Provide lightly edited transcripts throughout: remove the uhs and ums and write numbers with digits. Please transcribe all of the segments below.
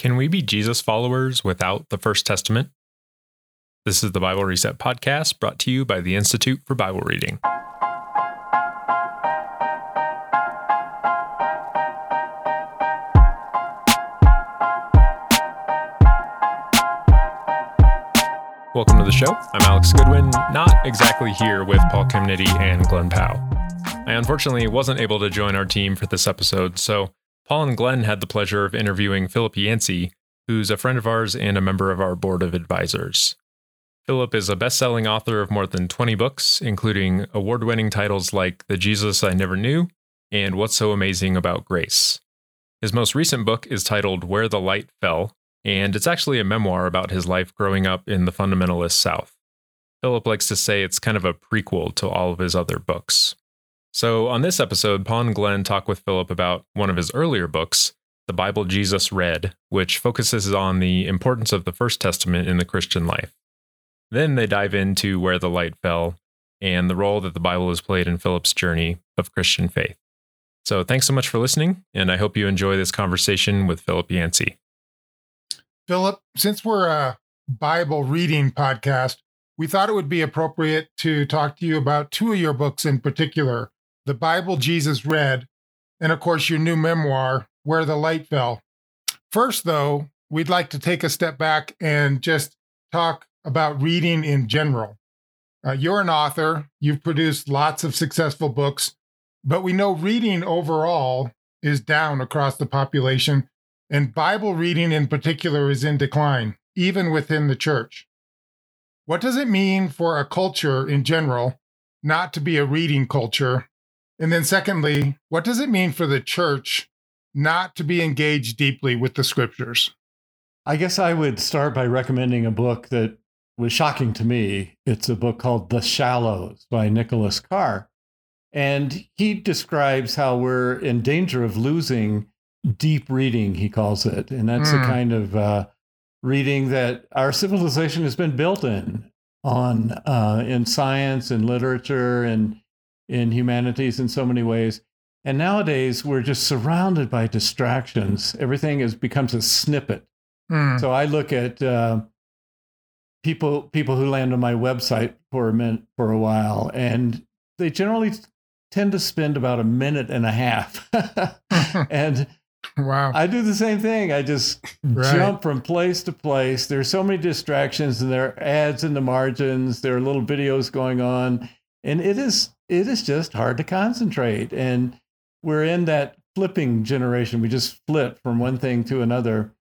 Can we be Jesus followers without the First Testament? This is the Bible Reset podcast brought to you by the Institute for Bible Reading. Welcome to the show. I'm Alex Goodwin, not exactly here with Paul Kimnitty and Glenn Powell. I unfortunately wasn't able to join our team for this episode, so Paul and Glenn had the pleasure of interviewing Philip Yancey, who's a friend of ours and a member of our board of advisors. Philip is a best-selling author of more than 20 books, including award-winning titles like The Jesus I Never Knew and What's So Amazing About Grace. His most recent book is titled Where the Light Fell, and it's actually a memoir about his life growing up in the fundamentalist South. Philip likes to say it's kind of a prequel to all of his other books. So on this episode, Paul and Glenn talk with Philip about one of his earlier books, The Bible Jesus Read, which focuses on the importance of the First Testament in the Christian life. Then they dive into Where the Light Fell and the role that the Bible has played in Philip's journey of Christian faith. So thanks so much for listening, and I hope you enjoy this conversation with Philip Yancey. Philip, since we're a Bible reading podcast, we thought it would be appropriate to talk to you about two of your books in particular, The Bible Jesus Read, and of course, your new memoir, Where the Light Fell. First, though, we'd like to take a step back and just talk about reading in general. You're an author, you've produced lots of successful books, but we know reading overall is down across the population, and Bible reading in particular is in decline, even within the church. What does it mean for a culture in general not to be a reading culture? And then secondly, what does it mean for the church not to be engaged deeply with the scriptures? I guess I would start by recommending a book that was shocking to me. It's a book called The Shallows by Nicholas Carr. And he describes how we're in danger of losing deep reading, he calls it. And that's the kind of reading that our civilization has been built in science and literature and in humanities in so many ways. And nowadays, we're just surrounded by distractions. Everything becomes a snippet. So I look at people who land on my website for a while, and they generally tend to spend about a minute and a half. And wow, I do the same thing. I just jump from place to place. There's so many distractions, and there are ads in the margins. There are little videos going on, and it is just hard to concentrate. And we're in that flipping generation. We just flip from one thing to another.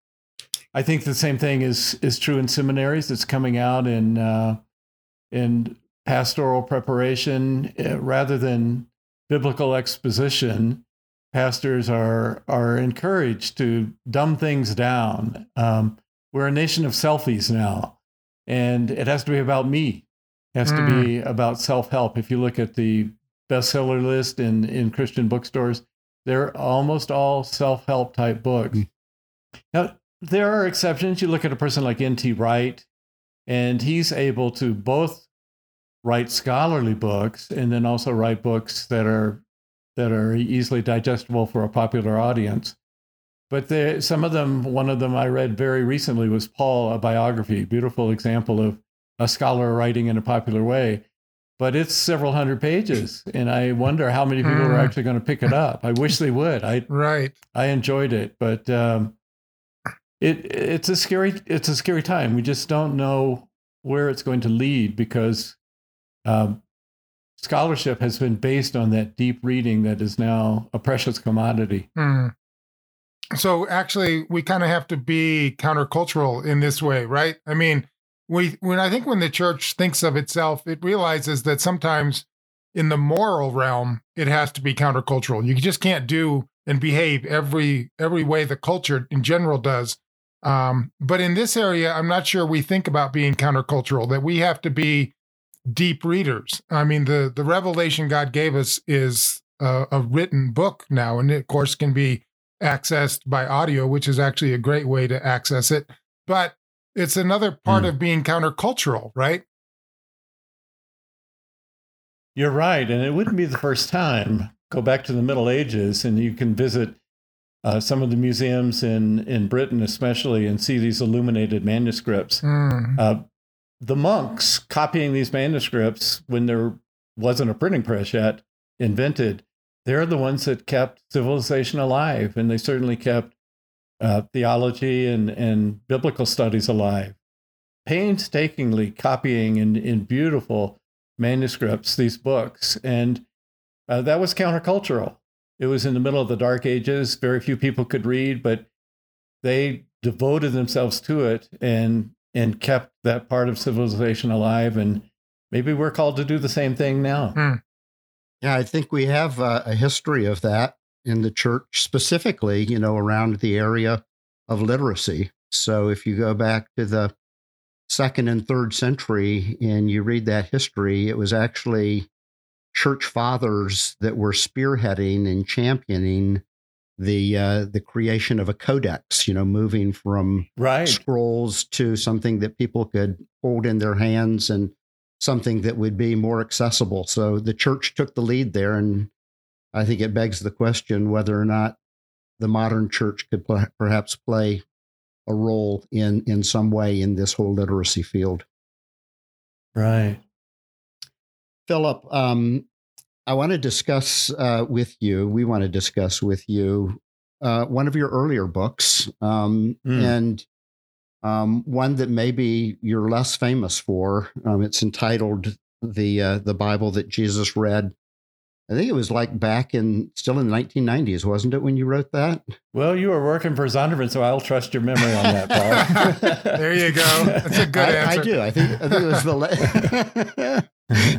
I think the same thing is true in seminaries. It's coming out in pastoral preparation rather than biblical exposition. Pastors are encouraged to dumb things down. We're a nation of selfies now, and it has to be about me. It has to be about self-help. If you look at the bestseller list in Christian bookstores, they're almost all self-help type books. Now, there are exceptions. You look at a person like N.T. Wright, and he's able to both write scholarly books and then also write books that are easily digestible for a popular audience. But one of them I read very recently was Paul, a biography, beautiful example of a scholar writing in a popular way, but it's several hundred pages. And I wonder how many people are actually going to pick it up. I wish they would. I enjoyed it, but it's a scary time. We just don't know where it's going to lead because scholarship has been based on that deep reading that is now a precious commodity. So actually, we kind of have to be countercultural in this way, right? I mean, when the church thinks of itself, it realizes that sometimes in the moral realm, it has to be countercultural. You just can't do and behave every way the culture in general does. But in this area, I'm not sure we think about being countercultural, that we have to be deep readers. I mean, the revelation God gave us is a written book now, and it, of course, can be accessed by audio, which is actually a great way to access it. But it's another part of being countercultural, right? You're right. And it wouldn't be the first time. Go back to the Middle Ages and you can visit some of the museums in Britain especially and see these illuminated manuscripts. The monks copying these manuscripts when there wasn't a printing press yet invented, they're the ones that kept civilization alive, and they certainly kept theology and biblical studies alive. Painstakingly copying in beautiful manuscripts these books, and that was countercultural. It was in the middle of the Dark Ages. Very few people could read, but they devoted themselves to it and kept that part of civilization alive. And maybe we're called to do the same thing now. Yeah, I think we have a history of that in the church specifically, you know, around the area of literacy. So if you go back to the 2nd and 3rd century and you read that history, it was actually church fathers that were spearheading and championing the creation of a codex, you know, moving from scrolls to something that people could hold in their hands and something that would be more accessible. So the church took the lead there, and I think it begs the question whether or not the modern church could perhaps play a role in some way in this whole literacy field. Right. Philip, I want to discuss with you, one of your earlier books, and one that maybe you're less famous for. It's entitled The Bible That Jesus Read. I think it was like still in the 1990s, wasn't it, when you wrote that? Well, you were working for Zondervan, so I'll trust your memory on that, Paul. There you go. That's a good answer. I do. I think it was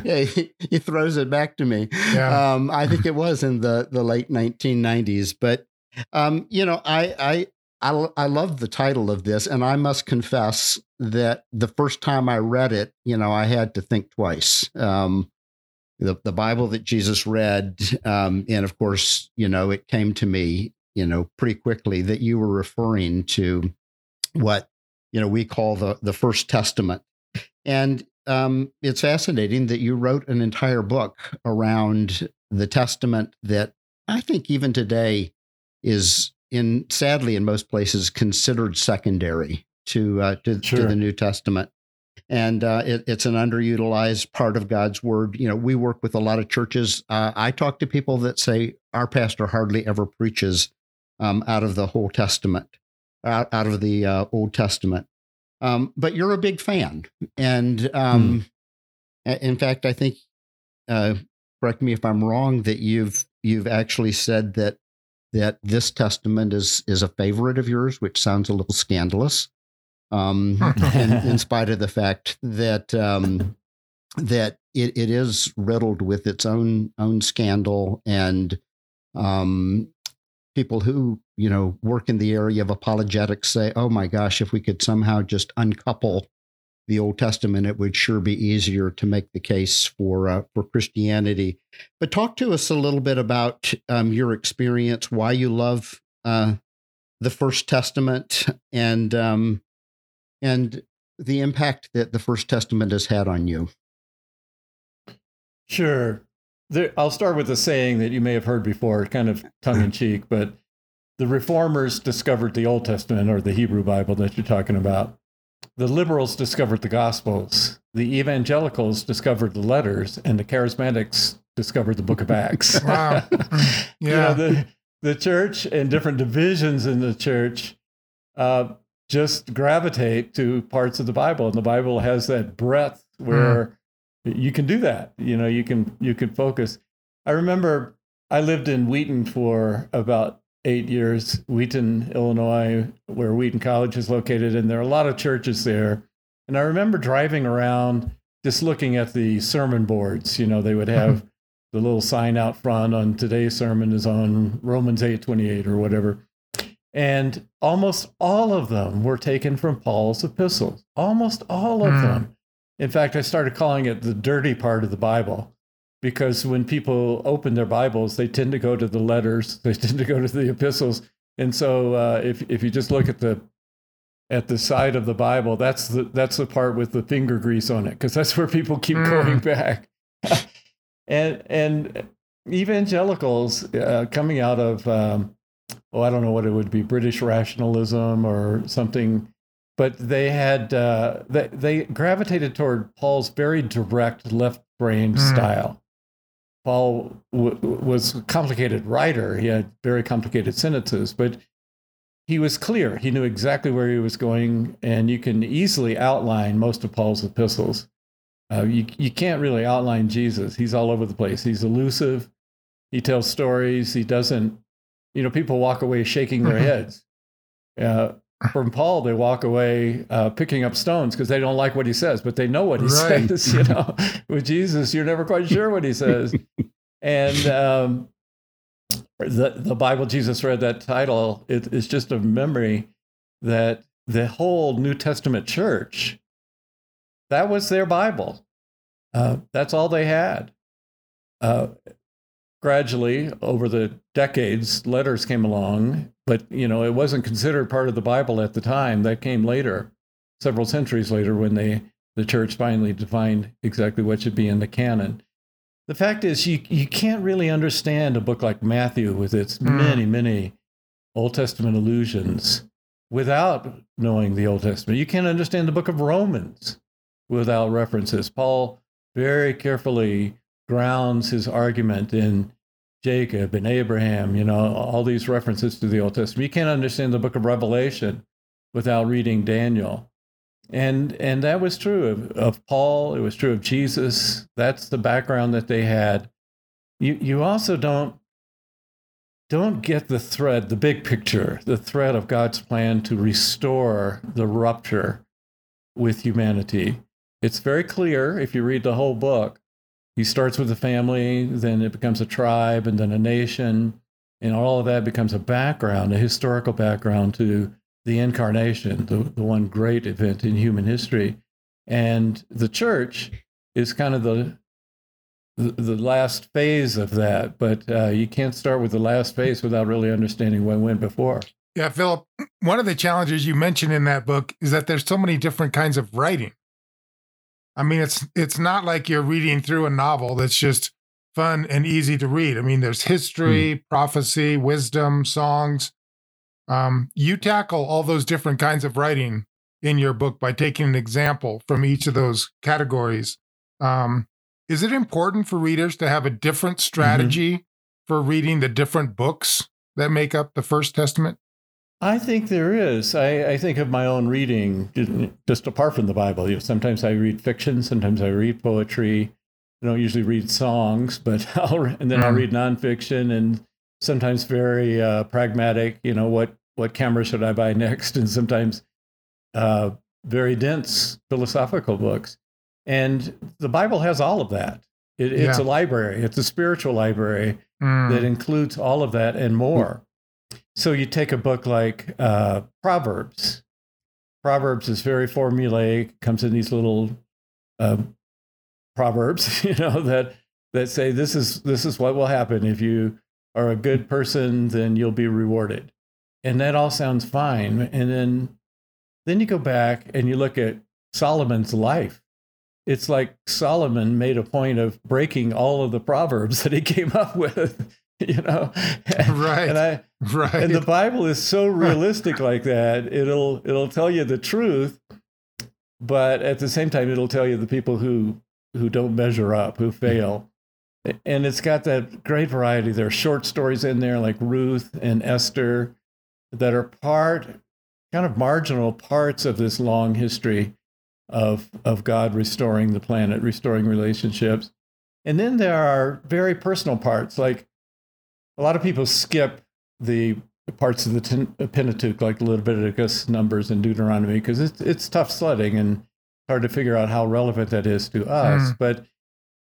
yeah, he throws it back to me. Yeah. I think it was in the late 1990s. But, you know, I love the title of this, and I must confess that the first time I read it, you know, I had to think twice. The Bible That Jesus Read, and of course, you know, it came to me, you know, pretty quickly that you were referring to what, you know, we call the First Testament. And it's fascinating that you wrote an entire book around the Testament that I think even today is, sadly, in most places, considered secondary to the New Testament. And it's an underutilized part of God's word. You know, we work with a lot of churches. I talk to people that say our pastor hardly ever preaches out of the whole Testament, out of the Old Testament. But you're a big fan. And in fact, I think, correct me if I'm wrong, that you've actually said that this Testament is a favorite of yours, which sounds a little scandalous. In spite of the fact that that it is riddled with its own scandal, and people who, you know, work in the area of apologetics say, "Oh my gosh, if we could somehow just uncouple the Old Testament, it would sure be easier to make the case for Christianity." But talk to us a little bit about your experience, why you love the First Testament, and the impact that the First Testament has had on you. Sure. I'll start with a saying that you may have heard before, kind of tongue-in-cheek, but the Reformers discovered the Old Testament, or the Hebrew Bible that you're talking about. The liberals discovered the Gospels. The evangelicals discovered the letters, and the charismatics discovered the Book of Acts. Wow. Yeah. You know, the church and different divisions in the church just gravitate to parts of the Bible, and the Bible has that breadth where you can do that. You know, you can focus. I remember I lived in Wheaton for about 8 years, Wheaton, Illinois, where Wheaton College is located, and there are a lot of churches there. And I remember driving around just looking at the sermon boards. You know, they would have the little sign out front on today's sermon is on Romans 8:28 or whatever. And almost all of them were taken from Paul's epistles. Almost all of them. In fact, I started calling it the dirty part of the Bible, because when people open their Bibles, they tend to go to the letters, they tend to go to the epistles. And so if you just look at the side of the Bible, that's the part with the finger grease on it, because that's where people keep going back. and evangelicals coming out of I don't know what it would be, British rationalism or something. But they had they gravitated toward Paul's very direct left-brained style. Paul was a complicated writer. He had very complicated sentences, but he was clear. He knew exactly where he was going, and you can easily outline most of Paul's epistles. You can't really outline Jesus. He's all over the place. He's elusive. He tells stories. He doesn't, people walk away shaking their heads. From Paul, they walk away picking up stones because they don't like what he says, but they know what he says. With Jesus, you're never quite sure what he says. And the Bible Jesus Read, that title, it's just a memory that the whole New Testament church, that was their Bible. That's all they had. Gradually, over the decades, letters came along, but it wasn't considered part of the Bible at the time. That came later, several centuries later, when the church finally defined exactly what should be in the canon. The fact is, you can't really understand a book like Matthew with its many, many Old Testament allusions without knowing the Old Testament. You can't understand the book of Romans without references. Paul very carefully grounds his argument in Jacob and Abraham, all these references to the Old Testament. You can't understand the book of Revelation without reading Daniel. And that was true of Paul. It was true of Jesus. That's the background that they had. You also don't get the thread, the big picture, the thread of God's plan to restore the rupture with humanity. It's very clear if you read the whole book. He starts with a family, then it becomes a tribe, and then a nation, and all of that becomes a background, a historical background to the incarnation, the one great event in human history. And the church is kind of the last phase of that, but you can't start with the last phase without really understanding what went before. Yeah, Philip, one of the challenges you mentioned in that book is that there's so many different kinds of writing. I mean, it's not like you're reading through a novel that's just fun and easy to read. I mean, there's history, prophecy, wisdom, songs. You tackle all those different kinds of writing in your book by taking an example from each of those categories. Is it important for readers to have a different strategy for reading the different books that make up the First Testament? I think there is. I think of my own reading, just apart from the Bible. Sometimes I read fiction, sometimes I read poetry. I don't usually read songs, but I'll read nonfiction, and sometimes very pragmatic. What camera should I buy next? And sometimes very dense philosophical books. And the Bible has all of that. It's a library. It's a spiritual library that includes all of that and more. So you take a book like Proverbs. Proverbs is very formulaic, comes in these little proverbs, that say this is what will happen. If you are a good person, then you'll be rewarded. And that all sounds fine. And then you go back and you look at Solomon's life. It's like Solomon made a point of breaking all of the proverbs that he came up with. And the Bible is so realistic like that. It'll tell you the truth, but at the same time, it'll tell you the people who don't measure up, who fail. And it's got that great variety. There are short stories in there like Ruth and Esther that are kind of marginal parts of this long history of God restoring the planet, restoring relationships. And then there are very personal parts like, a lot of people skip the parts of the Pentateuch, like Leviticus, Numbers, and Deuteronomy, because it's tough sledding and hard to figure out how relevant that is to us. But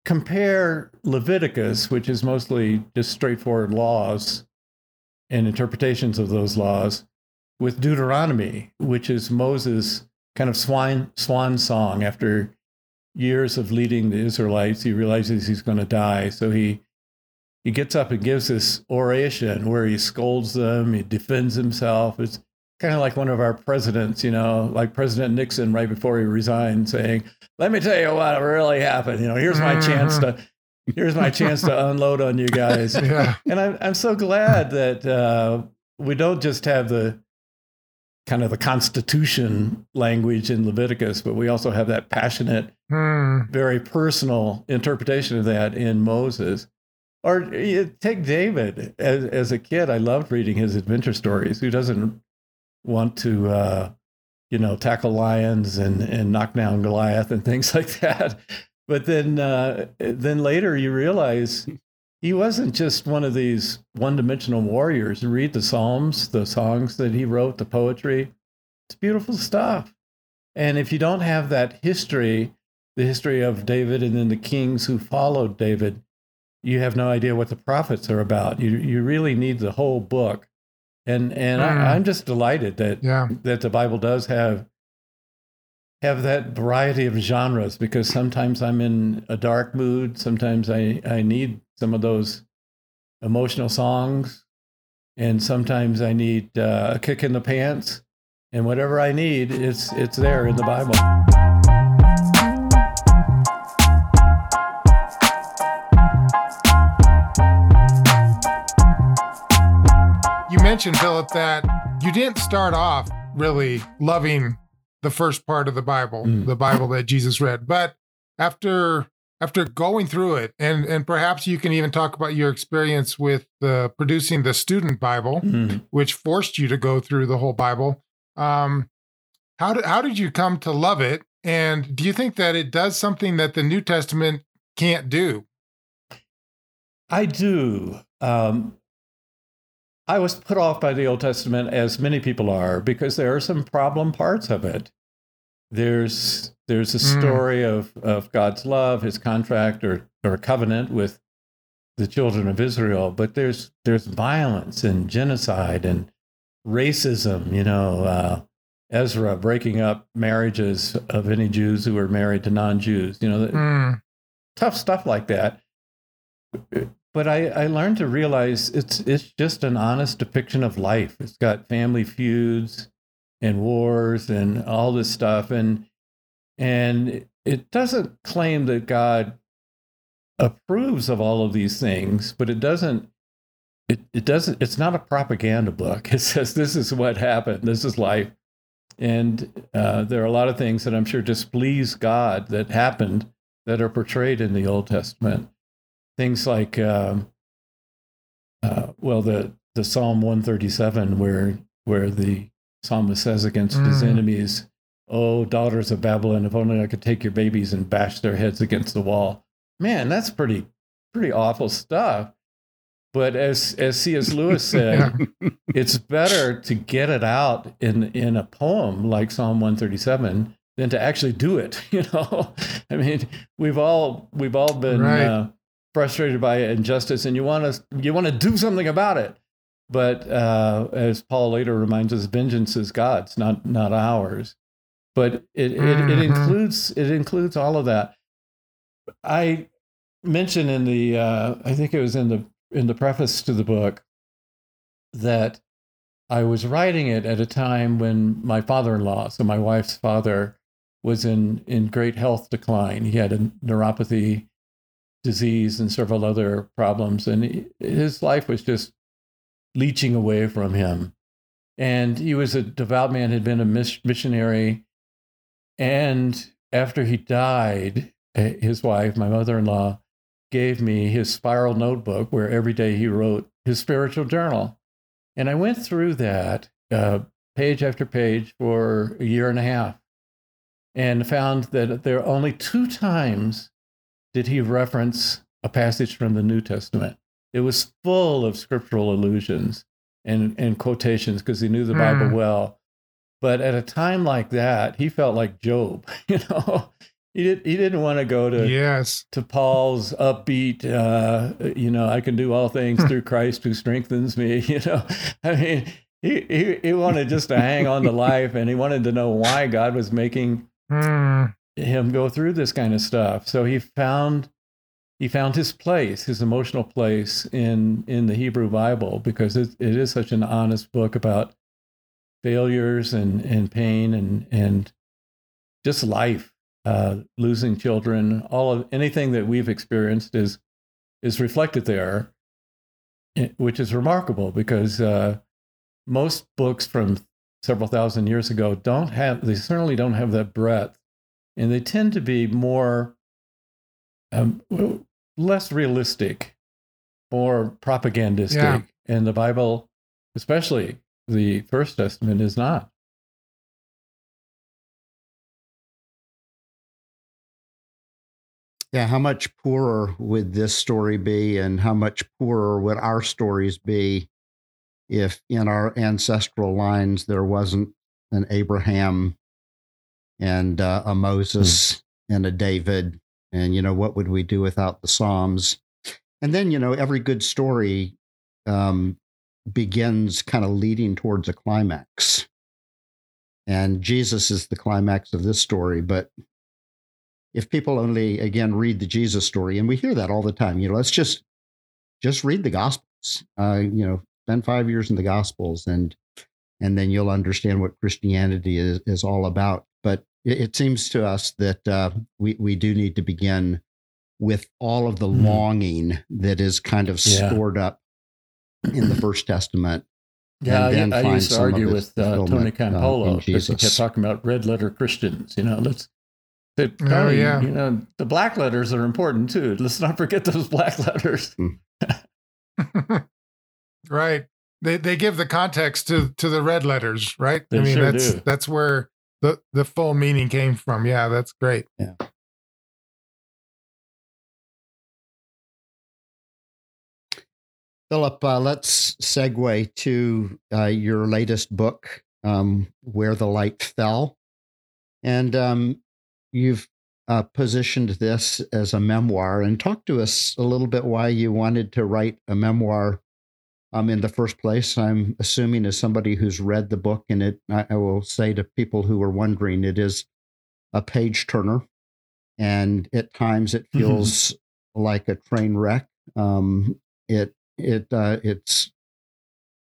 compare Leviticus, which is mostly just straightforward laws and interpretations of those laws, with Deuteronomy, which is Moses' kind of swan song. After years of leading the Israelites, he realizes he's going to die, so he gets up and gives this oration where he scolds them, he defends himself. It's kind of like one of our presidents, like President Nixon right before he resigned saying, let me tell you what really happened. Here's my chance to unload on you guys. And I'm so glad that we don't just have the kind of the constitution language in Leviticus, but we also have that passionate, very personal interpretation of that in Moses. Or take David. As a kid, I loved reading his adventure stories. Who doesn't want to, tackle lions and knock down Goliath and things like that? But then later you realize he wasn't just one of these one-dimensional warriors. Read the Psalms, the songs that he wrote, the poetry. It's beautiful stuff. And if you don't have that history, the history of David and then the kings who followed David, you have no idea what the prophets are about. You really need the whole book. And I'm just delighted that the Bible does have that variety of genres, because sometimes I'm in a dark mood. Sometimes I need some of those emotional songs. And sometimes I need a kick in the pants. And whatever I need, it's there in the Bible. You mentioned, Philip, that you didn't start off really loving the first part of the Bible, the Bible that Jesus read. But after going through it, and perhaps you can even talk about your experience with producing the student Bible, which forced you to go through the whole Bible. How did you come to love it? And do you think that it does something that the New Testament can't do? I do. I was put off by the Old Testament, as many people are, because there are some problem parts of it. There's a story of God's love, his contract or covenant with the children of Israel, but there's violence and genocide and racism. Ezra breaking up marriages of any Jews who were married to non-Jews. Tough stuff like that. But I learned to realize it's just an honest depiction of life. It's got family feuds and wars and all this stuff. And it doesn't claim that God approves of all of these things, but it's not a propaganda book. It says this is what happened, this is life. And there are a lot of things that I'm sure displease God that happened that are portrayed in the Old Testament. Things like, the Psalm 137, where the psalmist says against his enemies, "Oh, daughters of Babylon, if only I could take your babies and bash their heads against the wall." Man, that's pretty awful stuff. But as C.S. Lewis said, it's better to get it out in a poem like Psalm 137 than to actually do it. I mean, we've all been. Right. Frustrated by injustice, and you want to do something about it. But as Paul later reminds us, vengeance is God's, not ours. But it includes all of that. I mentioned in the I think it was in the preface to the book that I was writing it at a time when my father-in-law, so my wife's father, was in great health decline. He had a neuropathy, disease, and several other problems. And his life was just leeching away from him. And he was a devout man, had been a missionary. And after he died, his wife, my mother-in-law, gave me his spiral notebook where every day he wrote his spiritual journal. And I went through that page after page for a year and a half and found that there are only 2 times did he reference a passage from the New Testament. It was full of scriptural allusions and quotations because he knew the Bible well. But at a time like that, he felt like Job. He didn't want to go to Paul's upbeat, I can do all things through Christ who strengthens me. He wanted just to hang on to life, and he wanted to know why God was making him go through this kind of stuff. So he found his place, his emotional place in the Hebrew Bible, because it is such an honest book about failures and pain and just life, losing children, anything that we've experienced is reflected there, which is remarkable because most books from several thousand years ago certainly don't have that breadth, and they tend to be more less realistic or propagandistic. Yeah. And the Bible, especially the First Testament, is not. Yeah, how much poorer would this story be, and how much poorer would our stories be if in our ancestral lines there wasn't an Abraham and a Moses and a David? And, you know, what would we do without the Psalms? And then, you know, every good story begins kind of leading towards a climax. And Jesus is the climax of this story, but if people only, again, read the Jesus story, and we hear that all the time, you know, let's just read the Gospels, you know, spend 5 years in the Gospels, and then you'll understand what Christianity is all about. But it seems to us that we do need to begin with all of the longing that is kind of stored up in the First Testament. Yeah, and I used to argue with Tony Campolo, because he kept talking about red letter Christians, you know, you know, the black letters are important too. Let's not forget those black letters. Right. They give the context to the red letters, right? They that's where the full meaning came from. Yeah, that's great. Yeah. Philip, let's segue to your latest book, Where the Light Fell. And you've positioned this as a memoir, and talk to us a little bit why you wanted to write a memoir in the first place. I'm assuming, as somebody who's read the book, and I will say to people who are wondering, it is a page turner, and at times it feels like a train wreck. It's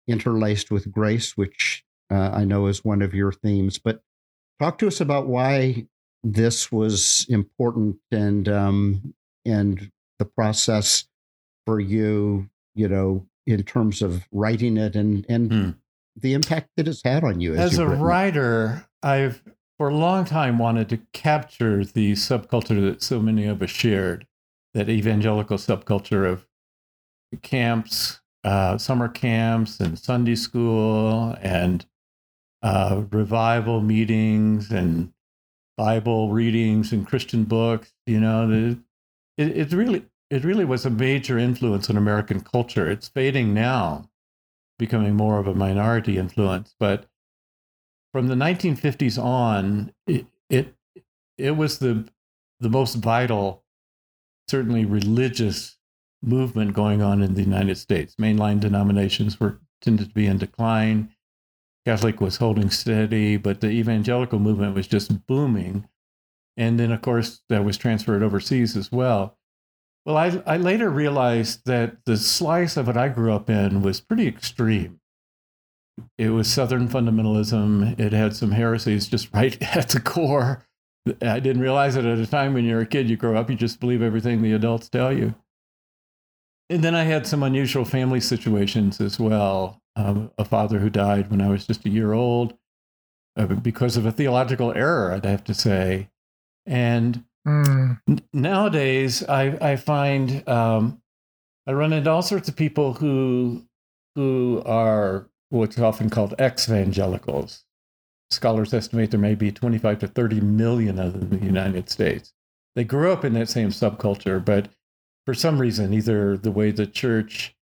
interlaced with grace, which I know is one of your themes. But talk to us about why this was important, and the process for you, you know, in terms of writing it, and the impact that it's had on you. As a writer, I've for a long time wanted to capture the subculture that so many of us shared, that evangelical subculture of camps, summer camps and Sunday school and revival meetings and Bible readings and Christian books. You know, it really was a major influence on American culture. It's fading now, becoming more of a minority influence. But from the 1950s on, it was the most vital, certainly religious movement going on in the United States. Mainline denominations tended to be in decline. Catholic was holding steady, but the evangelical movement was just booming. And then, of course, that was transferred overseas as well. Well, I later realized that the slice of it I grew up in was pretty extreme. It was Southern fundamentalism. It had some heresies just right at the core. I didn't realize it at the time. When you're a kid, you grow up, you just believe everything the adults tell you. And then I had some unusual family situations as well. A father who died when I was just a year old because of a theological error, I'd have to say. And nowadays, I find I run into all sorts of people who are what's often called ex-evangelicals. Scholars estimate there may be 25 to 30 million of them in the United States. They grew up in that same subculture, but for some reason, either the way the church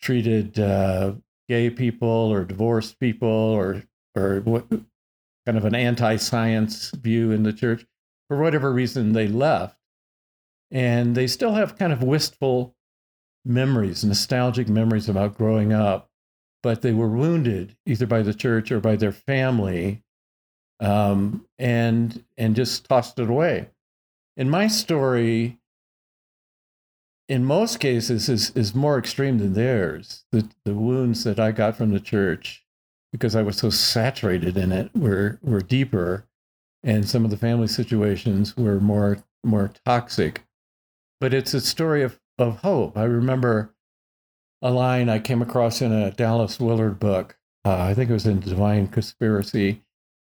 treated gay people or divorced people, or what kind of an anti-science view in the church, for whatever reason they left, and they still have kind of wistful memories, nostalgic memories about growing up, but they were wounded either by the church or by their family, and just tossed it away. In my story, in most cases, is more extreme than theirs. The wounds that I got from the church, because I was so saturated in it, were deeper, and some of the family situations were more toxic. But it's a story of hope. I remember a line I came across in a Dallas Willard book I think it was in Divine Conspiracy.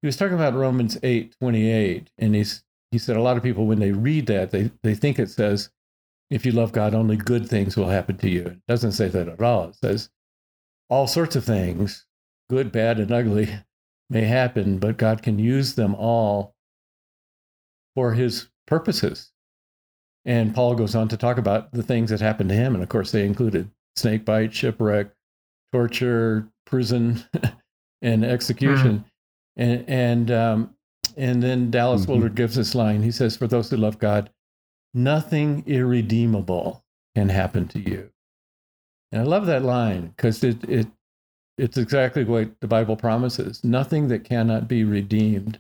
He was talking about Romans 8:28, and he said a lot of people, when they read that, they think it says, if you love God, only good things will happen to you. It doesn't say that at all. It says all sorts of things, good, bad, and ugly, may happen, but God can use them all for his purposes. And Paul goes on to talk about the things that happened to him. And of course, they included snake bite, shipwreck, torture, prison, and execution. And then Dallas Willard gives this line. He says, for those who love God, nothing irredeemable can happen to you. And I love that line because it's exactly what the Bible promises. Nothing that cannot be redeemed.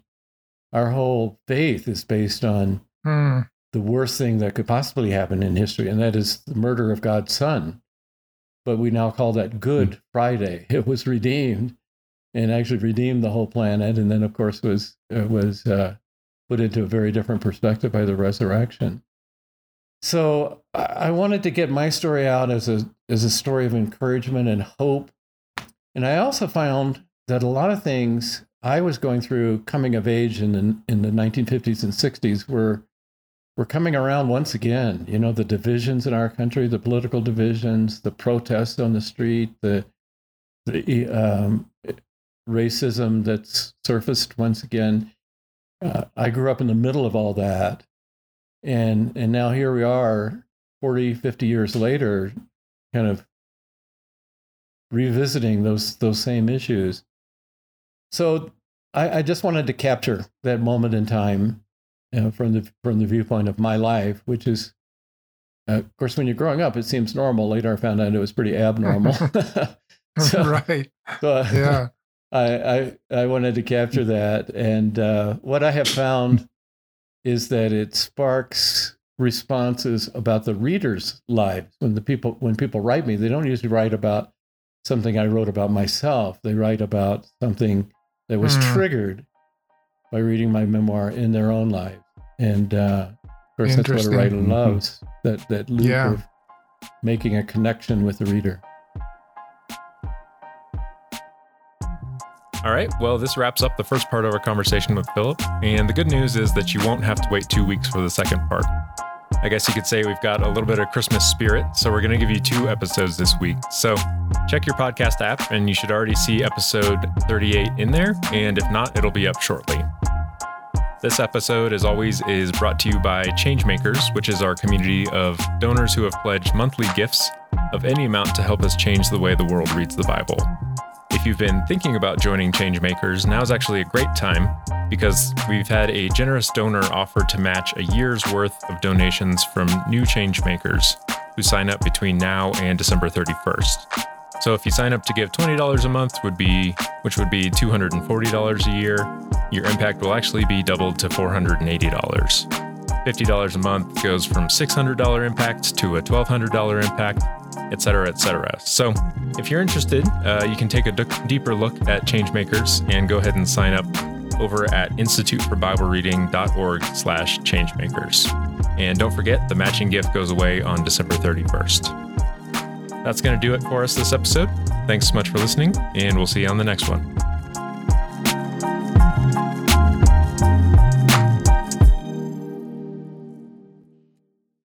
Our whole faith is based on the worst thing that could possibly happen in history, and that is the murder of God's son. But we now call that Good Friday. It was redeemed, and actually redeemed the whole planet, and then, of course, was put into a very different perspective by the resurrection. So I wanted to get my story out as a story of encouragement and hope. And I also found that a lot of things I was going through coming of age in the 1950s and 60s were coming around once again. You know, the divisions in our country, the political divisions, the protests on the street, the racism that's surfaced once again. I grew up in the middle of all that. And now here we are 40, 50 years later, kind of revisiting those same issues. So I just wanted to capture that moment in time from the viewpoint of my life, which is, of course, when you're growing up, it seems normal. Later, I found out it was pretty abnormal. So, I wanted to capture that. And what I have found is that it sparks responses about the readers' lives. When people write me, they don't usually write about something I wrote about myself. They write about something that was triggered by reading my memoir in their own life. And of course, that's what a writer loves, that loop of making a connection with the reader. All right, well, this wraps up the first part of our conversation with Philip. And the good news is that you won't have to wait 2 weeks for the second part. I guess you could say we've got a little bit of Christmas spirit, so we're going to give you 2 episodes this week. So check your podcast app, and you should already see episode 38 in there, and if not, it'll be up shortly. This episode, as always, is brought to you by Changemakers, which is our community of donors who have pledged monthly gifts of any amount to help us change the way the world reads the Bible. If you've been thinking about joining Changemakers, now's actually a great time because we've had a generous donor offer to match a year's worth of donations from new Changemakers who sign up between now and December 31st. So if you sign up to give $20 a month, which would be $240 a year, your impact will actually be doubled to $480. $50 a month goes from $600 impact to a $1,200 impact, etc., etc. So if you're interested, you can take a deeper look at Changemakers and go ahead and sign up over at instituteforbiblereading.org/changemakers. And don't forget, the matching gift goes away on December 31st. That's going to do it for us this episode. Thanks so much for listening, and we'll see you on the next one.